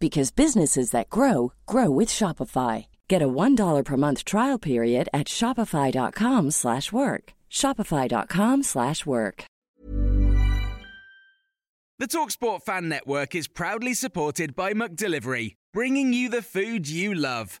Because businesses that grow, grow with Shopify. Get a $1 per month trial period at shopify.com/work. Shopify.com/work. The TalkSport Fan Network is proudly supported by McDelivery, bringing you the food you love.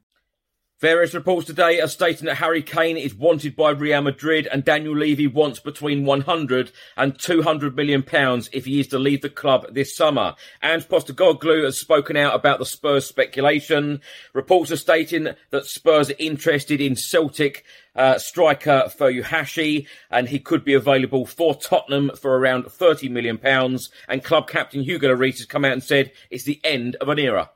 Various reports today are stating that Harry Kane is wanted by Real Madrid and Daniel Levy wants between £100 and £200 million if he is to leave the club this summer. Ange Postecoglou has spoken out about the Spurs speculation. Reports are stating that Spurs are interested in Celtic striker Furuhashi, and he could be available for Tottenham for around £30 million. And club captain Hugo Lloris has come out and said it's the end of an era.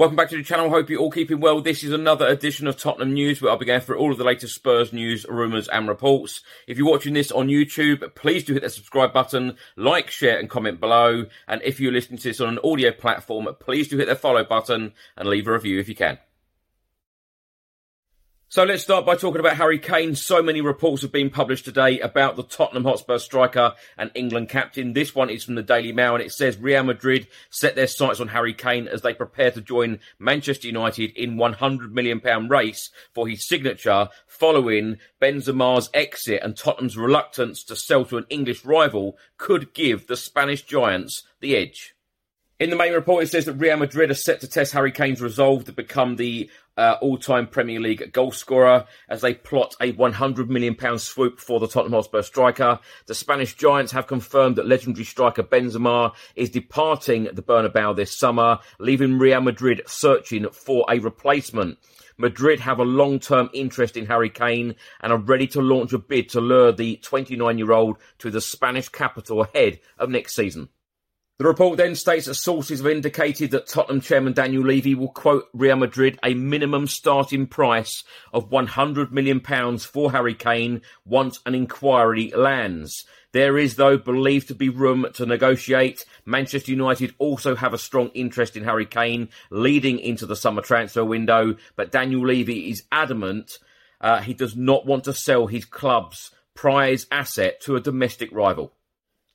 Welcome back to the channel. Hope you're all keeping well. This is another edition of Tottenham News, where I'll be going through all of the latest Spurs news, rumours and reports. If you're watching this on YouTube, please do hit that subscribe button, like, share and comment below. And if you're listening to this on an audio platform, please do hit that follow button and leave a review if you can. So let's start by talking about Harry Kane. So many reports have been published today about the Tottenham Hotspur striker and England captain. This one is from the Daily Mail and it says Real Madrid set their sights on Harry Kane as they prepare to join Manchester United in £100 million race for his signature following Benzema's exit, and Tottenham's reluctance to sell to an English rival could give the Spanish giants the edge. In the main report, it says that Real Madrid are set to test Harry Kane's resolve to become the all-time Premier League goal scorer as they plot a £100 million swoop for the Tottenham Hotspur striker. The Spanish giants have confirmed that legendary striker Benzema is departing the Bernabeu this summer, leaving Real Madrid searching for a replacement. Madrid have a long-term interest in Harry Kane and are ready to launch a bid to lure the 29-year-old to the Spanish capital ahead of next season. The report then states that sources have indicated that Tottenham chairman Daniel Levy will quote Real Madrid a minimum starting price of £100 million for Harry Kane once an inquiry lands. There is, though, believed to be room to negotiate. Manchester United also have a strong interest in Harry Kane leading into the summer transfer window, but Daniel Levy is adamant he does not want to sell his club's prize asset to a domestic rival.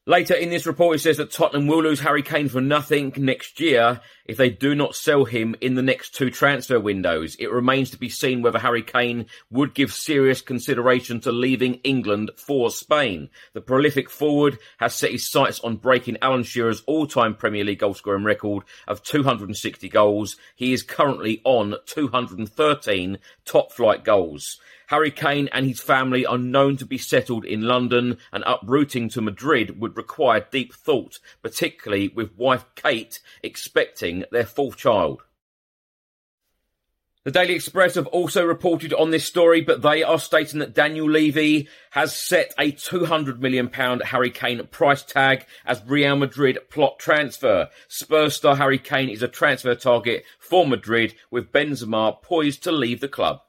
Later in this report, it says that Tottenham will lose Harry Kane for nothing next year if they do not sell him in the next two transfer windows. It remains to be seen whether Harry Kane would give serious consideration to leaving England for Spain. The prolific forward has set his sights on breaking Alan Shearer's all-time Premier League goal-scoring record of 260 goals. He is currently on 213 top-flight goals. Harry Kane and his family are known to be settled in London, and uprooting to Madrid would require deep thought, particularly with wife Kate expecting their fourth child. The Daily Express have also reported on this story, but they are stating that Daniel Levy has set a £200 million Harry Kane price tag as Real Madrid plot transfer. Spurs star Harry Kane is a transfer target for Madrid, with Benzema poised to leave the club.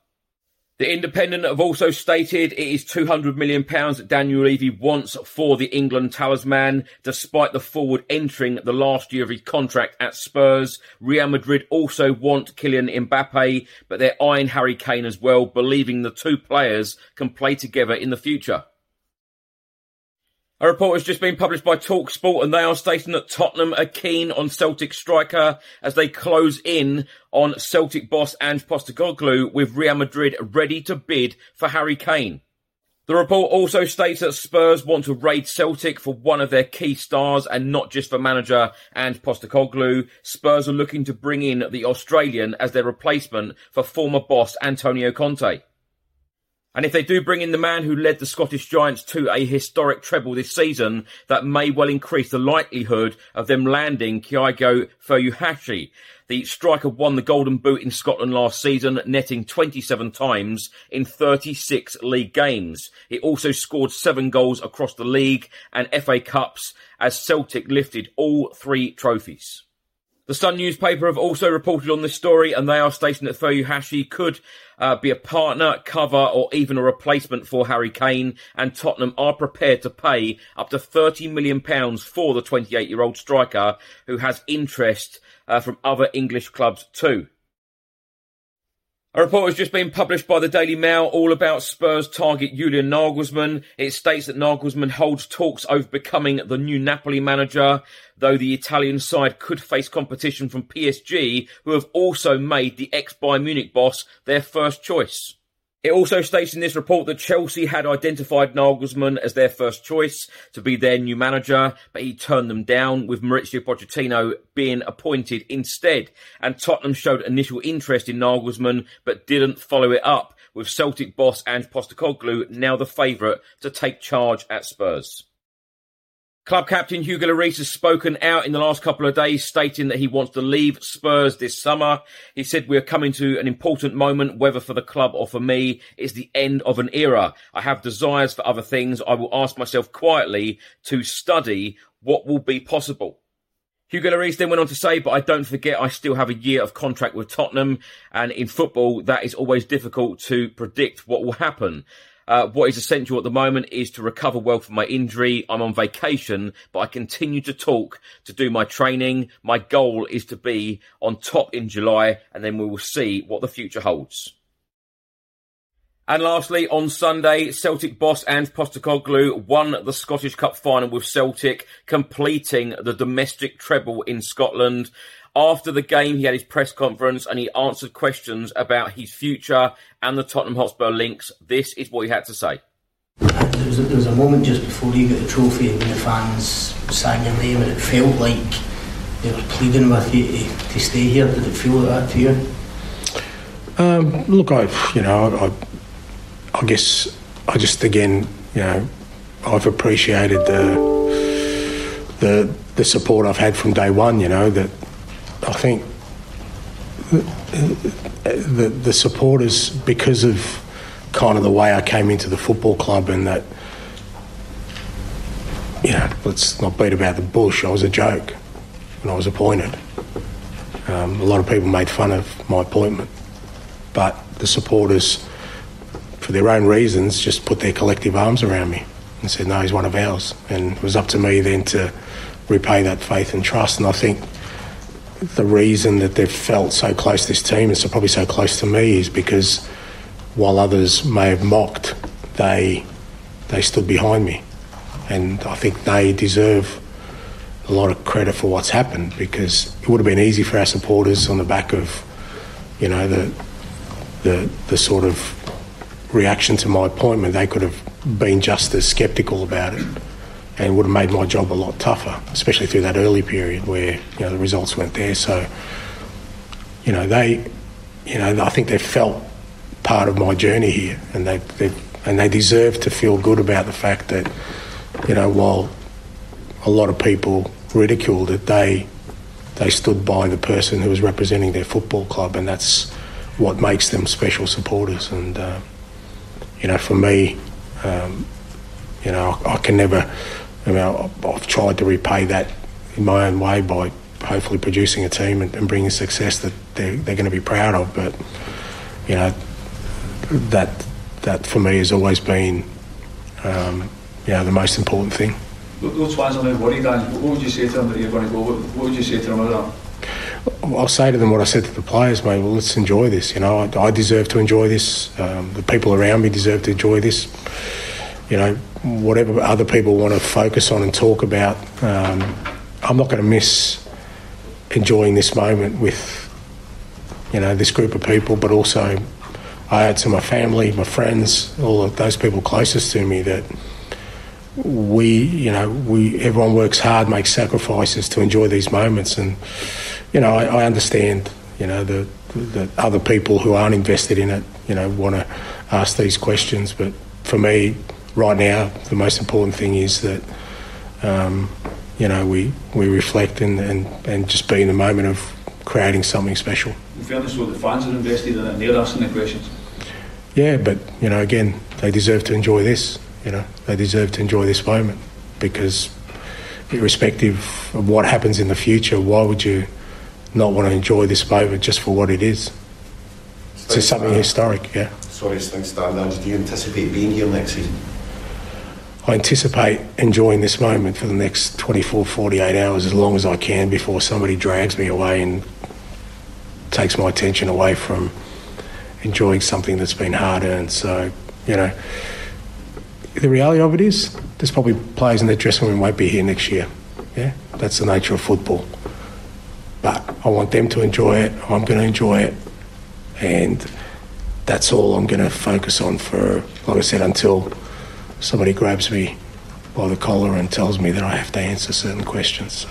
The Independent have also stated it is £200 million that Daniel Levy wants for the England talisman, despite the forward entering the last year of his contract at Spurs. Real Madrid also want Kylian Mbappe, but they're eyeing Harry Kane as well, believing the two players can play together in the future. A report has just been published by TalkSport, and they are stating that Tottenham are keen on Celtic striker as they close in on Celtic boss Ange Postecoglou, with Real Madrid ready to bid for Harry Kane. The report also states that Spurs want to raid Celtic for one of their key stars and not just for manager Ange Postecoglou. Spurs are looking to bring in the Australian as their replacement for former boss Antonio Conte. And if they do bring in the man who led the Scottish Giants to a historic treble this season, that may well increase the likelihood of them landing Kyogo Furuhashi. The striker won the Golden Boot in Scotland last season, netting 27 times in 36 league games. He also scored 7 goals across the league and FA Cups as Celtic lifted all 3 trophies. The Sun newspaper have also reported on this story, and they are stating that Furuhashi could be a partner, cover or even a replacement for Harry Kane, and Tottenham are prepared to pay up to £30 million for the 28-year-old striker, who has interest from other English clubs too. A report has just been published by the Daily Mail all about Spurs target Julian Nagelsmann. It states that Nagelsmann holds talks over becoming the new Napoli manager, though the Italian side could face competition from PSG, who have also made the ex-Bayern Munich boss their first choice. It also states in this report that Chelsea had identified Nagelsmann as their first choice to be their new manager, but he turned them down, with Mauricio Pochettino being appointed instead. And Tottenham showed initial interest in Nagelsmann, but didn't follow it up, with Celtic boss Ange Postecoglou now the favourite to take charge at Spurs. Club captain Hugo Lloris has spoken out in the last couple of days, stating that he wants to leave Spurs this summer. He said, "We are coming to an important moment, whether for the club or for me. It's the end of an era. I have desires for other things. I will ask myself quietly to study what will be possible." Hugo Lloris then went on to say, "But I don't forget I still have a year of contract with Tottenham, and in football that is always difficult to predict what will happen. What is essential at the moment is to recover well from my injury. I'm on vacation, but I continue to talk, to do my training. My goal is to be on top in July, and then we will see what the future holds." And lastly, on Sunday, Celtic boss Ange Postecoglou won the Scottish Cup final with Celtic, completing the domestic treble in Scotland. After the game, he had his press conference and he answered questions about his future and the Tottenham Hotspur links. This is what he had to say. There was a moment just before you got the trophy and the fans sang your name, and it felt like they were pleading with you to stay here. Did it feel like that to you? Look, I guess I just again, I've appreciated the support I've had from day one. That. I think the supporters, because of kind of the way I came into the football club, and that, let's not beat about the bush, I was a joke when I was appointed. A lot of people made fun of my appointment, but the supporters, for their own reasons, just put their collective arms around me and said, "No, he's one of ours." And it was up to me then to repay that faith and trust. And I think the reason that they've felt so close to this team and so probably so close to me is because while others may have mocked, they stood behind me, and I think they deserve a lot of credit for what's happened, because it would have been easy for our supporters on the back of the sort of reaction to my appointment. They could have been just as sceptical about it, and would have made my job a lot tougher, especially through that early period where the results weren't there. So I think they felt part of my journey here, and they deserve to feel good about the fact that while a lot of people ridiculed it, they stood by the person who was representing their football club, and that's what makes them special supporters. And for me, I can never. I've tried to repay that in my own way by hopefully producing a team and bringing success that they're going to be proud of. But that for me has always been the most important thing. Those fans are now worried, Ange. What would you say to them that you're going to go? What would you say to them about that? I'll say to them what I said to the players, mate. Well, let's enjoy this. You know, I deserve to enjoy this. The people around me deserve to enjoy this. You know, whatever other people want to focus on and talk about, I'm not going to miss enjoying this moment with, you know, this group of people, but also I owe to my family, my friends, all of those people closest to me that everyone works hard, makes sacrifices to enjoy these moments. And, you know, I understand, you know, the other people who aren't invested in it, you know, want to ask these questions. But for me, right now, the most important thing is that, you know, we reflect and just be in the moment of creating something special. In fairness, the fans are invested in it and they're asking the questions. Yeah, but, you know, again, they deserve to enjoy this. You know, they deserve to enjoy this moment, because irrespective of what happens in the future, why would you not want to enjoy this moment just for what it is? It's just something historic, yeah. Sorry, things stand out. Do you anticipate being here next season? I anticipate enjoying this moment for the next 24, 48 hours, as long as I can, before somebody drags me away and takes my attention away from enjoying something that's been hard-earned. So, you know, the reality of it is there's probably players in their dressing room won't be here next year. Yeah, that's the nature of football. But I want them to enjoy it. I'm going to enjoy it. And that's all I'm going to focus on for, like I said, until somebody grabs me by the collar and tells me that I have to answer certain questions. So.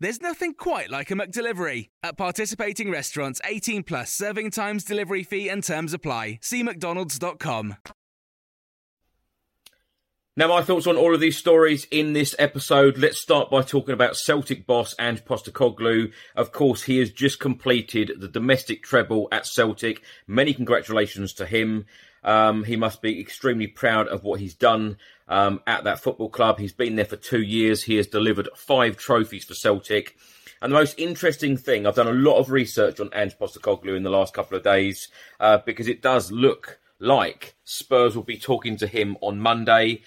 There's nothing quite like a McDelivery. At participating restaurants, 18 plus, serving times, delivery fee and terms apply. See mcdonalds.com. Now, my thoughts on all of these stories in this episode. Let's start by talking about Celtic boss Ange Postecoglou. Of course, he has just completed the domestic treble at Celtic. Many congratulations to him. He must be extremely proud of what he's done at that football club. He's been there for 2 years. He has delivered 5 trophies for Celtic. And the most interesting thing, I've done a lot of research on Ange Postecoglou in the last couple of days because it does look like Spurs will be talking to him on Monday.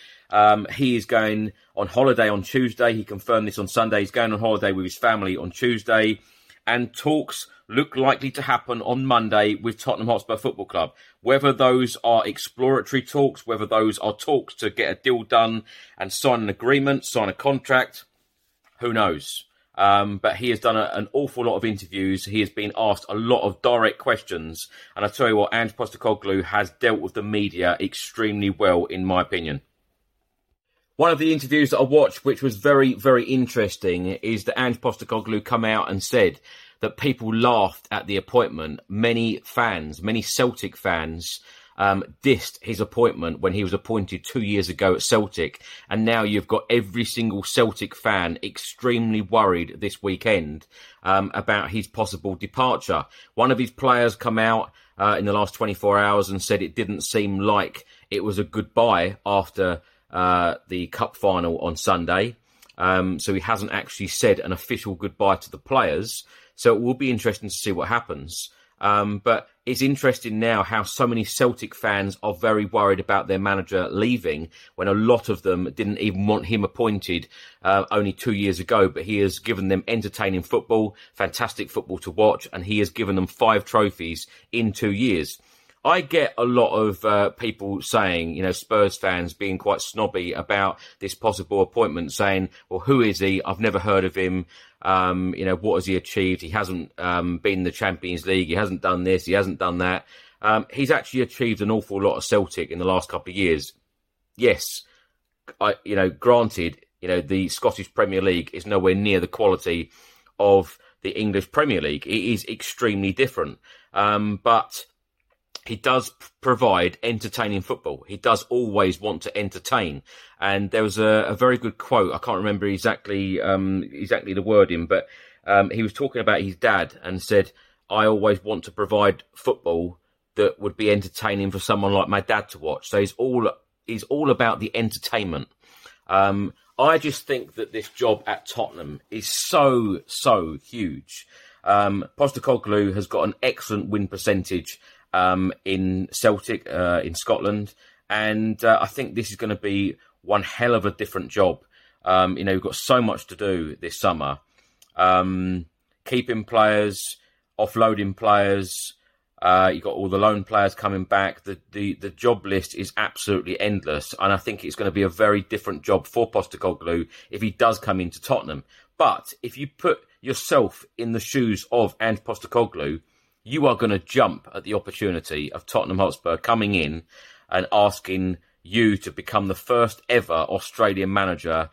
He is going on holiday on Tuesday. He confirmed this on Sunday. He's going on holiday with his family on Tuesday. And talks look likely to happen on Monday with Tottenham Hotspur Football Club. Whether those are exploratory talks, whether those are talks to get a deal done and sign an agreement, sign a contract, who knows? But he has done an awful lot of interviews. He has been asked a lot of direct questions. And I tell you what, Ange Postecoglou has dealt with the media extremely well, in my opinion. One of the interviews that I watched, which was very, very interesting, is that Ange Postecoglou come out and said that people laughed at the appointment. Many fans, many Celtic fans, dissed his appointment when he was appointed 2 years ago at Celtic. And now you've got every single Celtic fan extremely worried this weekend about his possible departure. One of his players come out in the last 24 hours and said it didn't seem like it was a goodbye after the cup final on Sunday. So he hasn't actually said an official goodbye to the players. So it will be interesting to see what happens. But it's interesting now how so many Celtic fans are very worried about their manager leaving when a lot of them didn't even want him appointed only 2 years ago. But he has given them entertaining football, fantastic football to watch, and he has given them 5 trophies in 2 years. I get a lot of people saying, you know, Spurs fans being quite snobby about this possible appointment, saying, well, who is he? I've never heard of him. You know, what has he achieved? He hasn't been in the Champions League. He hasn't done this. He hasn't done that. He's actually achieved an awful lot of Celtic in the last couple of years. Yes, granted, you know, the Scottish Premier League is nowhere near the quality of the English Premier League. It is extremely different. But he does provide entertaining football. He does always want to entertain. And there was a very good quote. I can't remember exactly the wording, but he was talking about his dad and said, I always want to provide football that would be entertaining for someone like my dad to watch. So he's all about the entertainment. I just think that this job at Tottenham is so, so huge. Postecoglou has got an excellent win percentage in Celtic, in Scotland. And I think this is going to be one hell of a different job. We've got so much to do this summer. Keeping players, offloading players. You've got all the loan players coming back. The job list is absolutely endless. And I think it's going to be a very different job for Postecoglou if he does come into Tottenham. But if you put yourself in the shoes of Ange Postecoglou, you are going to jump at the opportunity of Tottenham Hotspur coming in and asking you to become the first ever Australian manager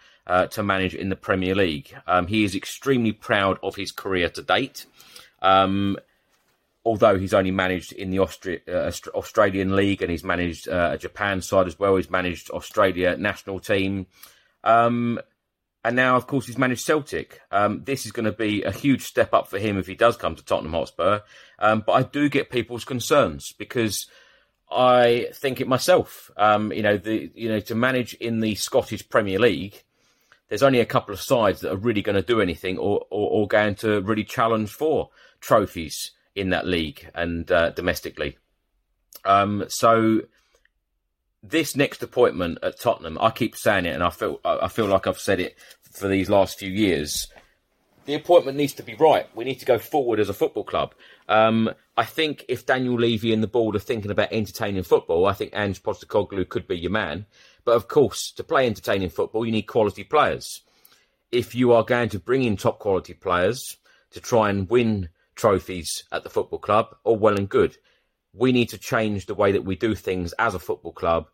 to manage in the Premier League. He is extremely proud of his career to date. Although he's only managed in the Australian League, and he's managed a Japan side as well. He's managed Australia national team. And now, of course, he's managed Celtic. This is going to be a huge step up for him if he does come to Tottenham Hotspur. But I do get people's concerns because I think it myself. To manage in the Scottish Premier League, there's only a couple of sides that are really going to do anything or going to really challenge for trophies in that league and domestically. So this next appointment at Tottenham, I keep saying it, and I feel like I've said it for these last few years. The appointment needs to be right. We need to go forward as a football club. I think if Daniel Levy and the board are thinking about entertaining football, I think Ange Postecoglou could be your man. But of course, to play entertaining football, you need quality players. If you are going to bring in top quality players to try and win trophies at the football club, all well and good. We need to change the way that we do things as a football club.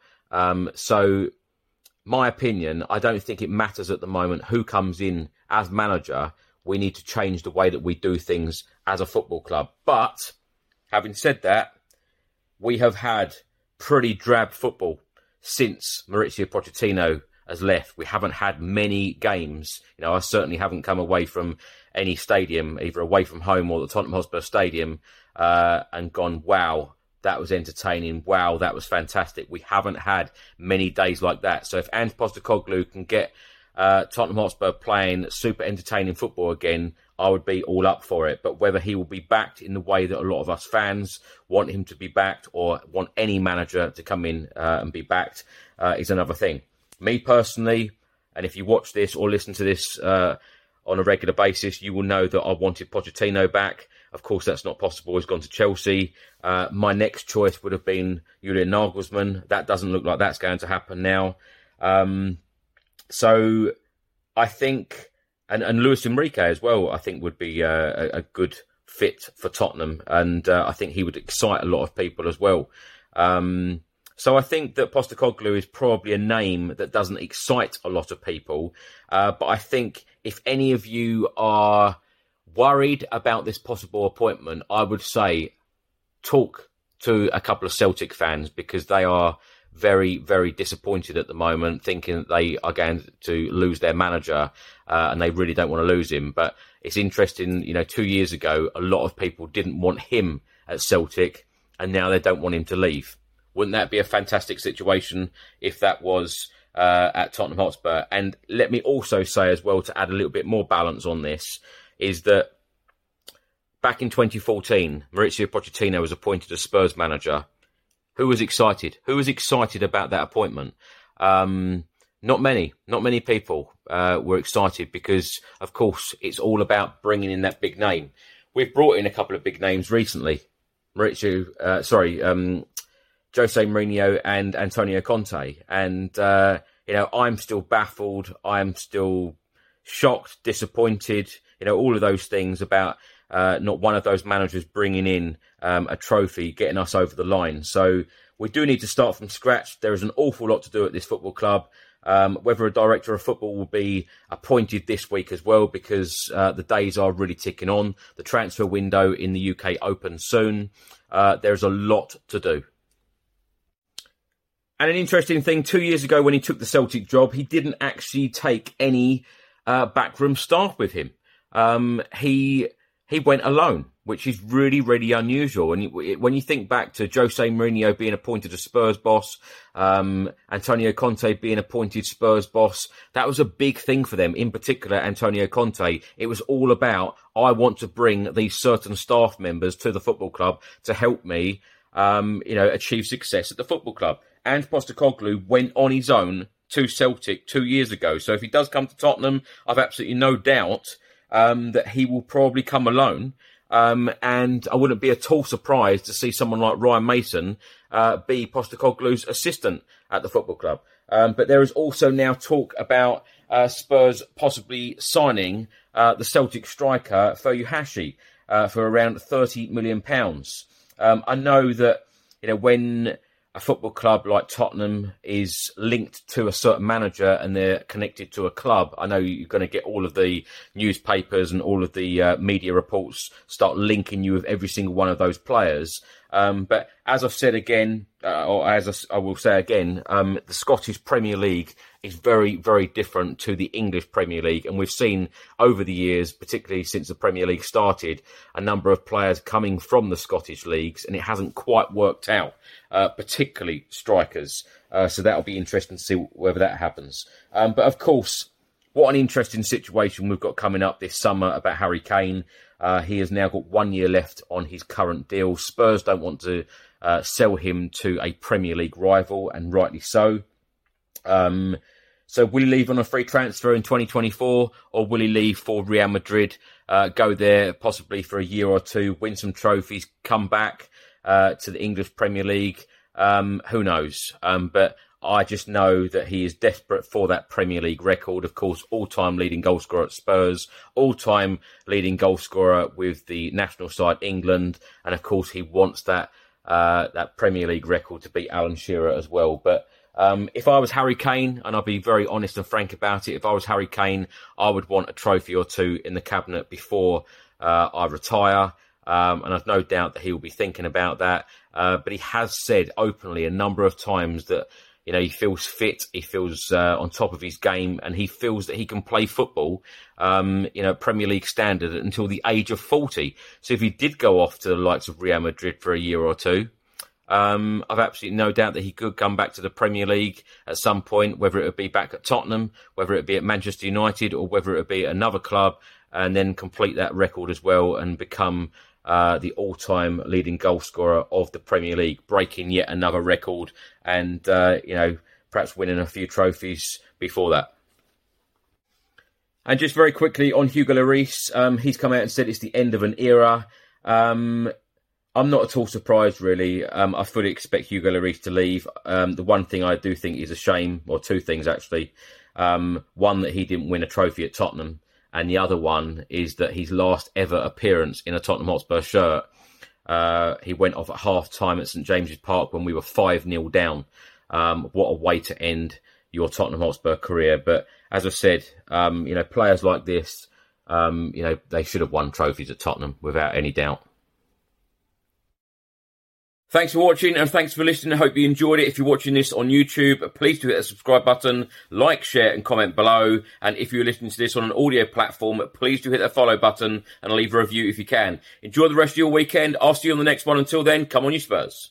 So my opinion, I don't think it matters at the moment who comes in as manager. We need to change the way that we do things as a football club. But having said that, we have had pretty drab football since Mauricio Pochettino has left. We haven't had many games. You know, I certainly haven't come away from any stadium, either away from home or the Tottenham Hotspur Stadium, and gone, wow, that was entertaining. Wow, that was fantastic. We haven't had many days like that. So if Ange Postecoglou can get Tottenham Hotspur playing super entertaining football again, I would be all up for it. But whether he will be backed in the way that a lot of us fans want him to be backed or want any manager to come in and be backed is another thing. Me personally, and if you watch this or listen to this on a regular basis, you will know that I wanted Pochettino back. Of course, that's not possible. He's gone to Chelsea. My next choice would have been Julian Nagelsmann. That doesn't look like that's going to happen now. So I think, and Luis Enrique as well, I think would be a good fit for Tottenham. And I think he would excite a lot of people as well. So I think that Postecoglou is probably a name that doesn't excite a lot of people. But I think if any of you are worried about this possible appointment, I would say talk to a couple of Celtic fans because they are very, very disappointed at the moment, thinking that they are going to lose their manager and they really don't want to lose him. But it's interesting, 2 years ago, a lot of people didn't want him at Celtic and now they don't want him to leave. Wouldn't that be a fantastic situation if that was at Tottenham Hotspur? And let me also say as well, to add a little bit more balance on this, is that back in 2014, Mauricio Pochettino was appointed as Spurs manager. Who was excited? Who was excited about that appointment? Not many people were excited because, of course, it's all about bringing in that big name. We've brought in a couple of big names recently. Jose Mourinho and Antonio Conte. And, I'm still baffled. I'm still shocked, disappointed, all of those things about not one of those managers bringing in a trophy, getting us over the line. So we do need to start from scratch. There is an awful lot to do at this football club. Whether a director of football will be appointed this week as well, because the days are really ticking on. The transfer window in the UK opens soon. There's a lot to do. And an interesting thing, 2 years ago when he took the Celtic job, he didn't actually take any backroom staff with him. He went alone, which is really, really unusual. And when you think back to Jose Mourinho being appointed as Spurs boss, Antonio Conte being appointed Spurs boss, that was a big thing for them, in particular Antonio Conte. It was all about, I want to bring these certain staff members to the football club to help me achieve success at the football club. And Postecoglou went on his own to Celtic 2 years ago. So if he does come to Tottenham, I've absolutely no doubt that he will probably come alone. And I wouldn't be at all surprised to see someone like Ryan Mason be Postecoglou's assistant at the football club. But there is also now talk about Spurs possibly signing the Celtic striker Furuhashi for around £30 million. I know that when a football club like Tottenham is linked to a certain manager and they're connected to a club, I know you're going to get all of the newspapers and all of the media reports start linking you with every single one of those players. But as I've said again, the Scottish Premier League is very, very different to the English Premier League. And we've seen over the years, particularly since the Premier League started, a number of players coming from the Scottish leagues, and it hasn't quite worked out, particularly strikers. So that'll be interesting to see whether that happens. But of course, what an interesting situation we've got coming up this summer about Harry Kane. He has now got 1 year left on his current deal. Spurs don't want to sell him to a Premier League rival, and rightly so. So will he leave on a free transfer in 2024, or will he leave for Real Madrid, go there possibly for a year or two, win some trophies, come back to the English Premier League? Who knows? But I just know that he is desperate for that Premier League record. Of course, all-time leading goalscorer at Spurs, all-time leading goalscorer with the national side England, and of course he wants that Premier League record to beat Alan Shearer as well. But if I was Harry Kane, and I'll be very honest and frank about it, if I was Harry Kane, I would want a trophy or two in the cabinet before I retire. And I've no doubt that he will be thinking about that. But he has said openly a number of times that he feels fit, he feels on top of his game, and he feels that he can play football, Premier League standard until the age of 40. So if he did go off to the likes of Real Madrid for a year or two, I've absolutely no doubt that he could come back to the Premier League at some point, whether it would be back at Tottenham, whether it be at Manchester United, or whether it would be at another club, and then complete that record as well and become the all-time leading goalscorer of the Premier League, breaking yet another record and, perhaps winning a few trophies before that. And just very quickly on Hugo Lloris, he's come out and said it's the end of an era. I'm not at all surprised, really. I fully expect Hugo Lloris to leave. The one thing I do think is a shame, or two things actually, one, that he didn't win a trophy at Tottenham, and the other one is that his last ever appearance in a Tottenham Hotspur shirt, he went off at half-time at St James's Park when we were 5-0 down. What a way to end your Tottenham Hotspur career. But as I said, players like this, they should have won trophies at Tottenham without any doubt. Thanks for watching and thanks for listening. I hope you enjoyed it. If you're watching this on YouTube, please do hit the subscribe button, like, share and comment below. And if you're listening to this on an audio platform, please do hit the follow button and leave a review if you can. Enjoy the rest of your weekend. I'll see you on the next one. Until then, come on you Spurs.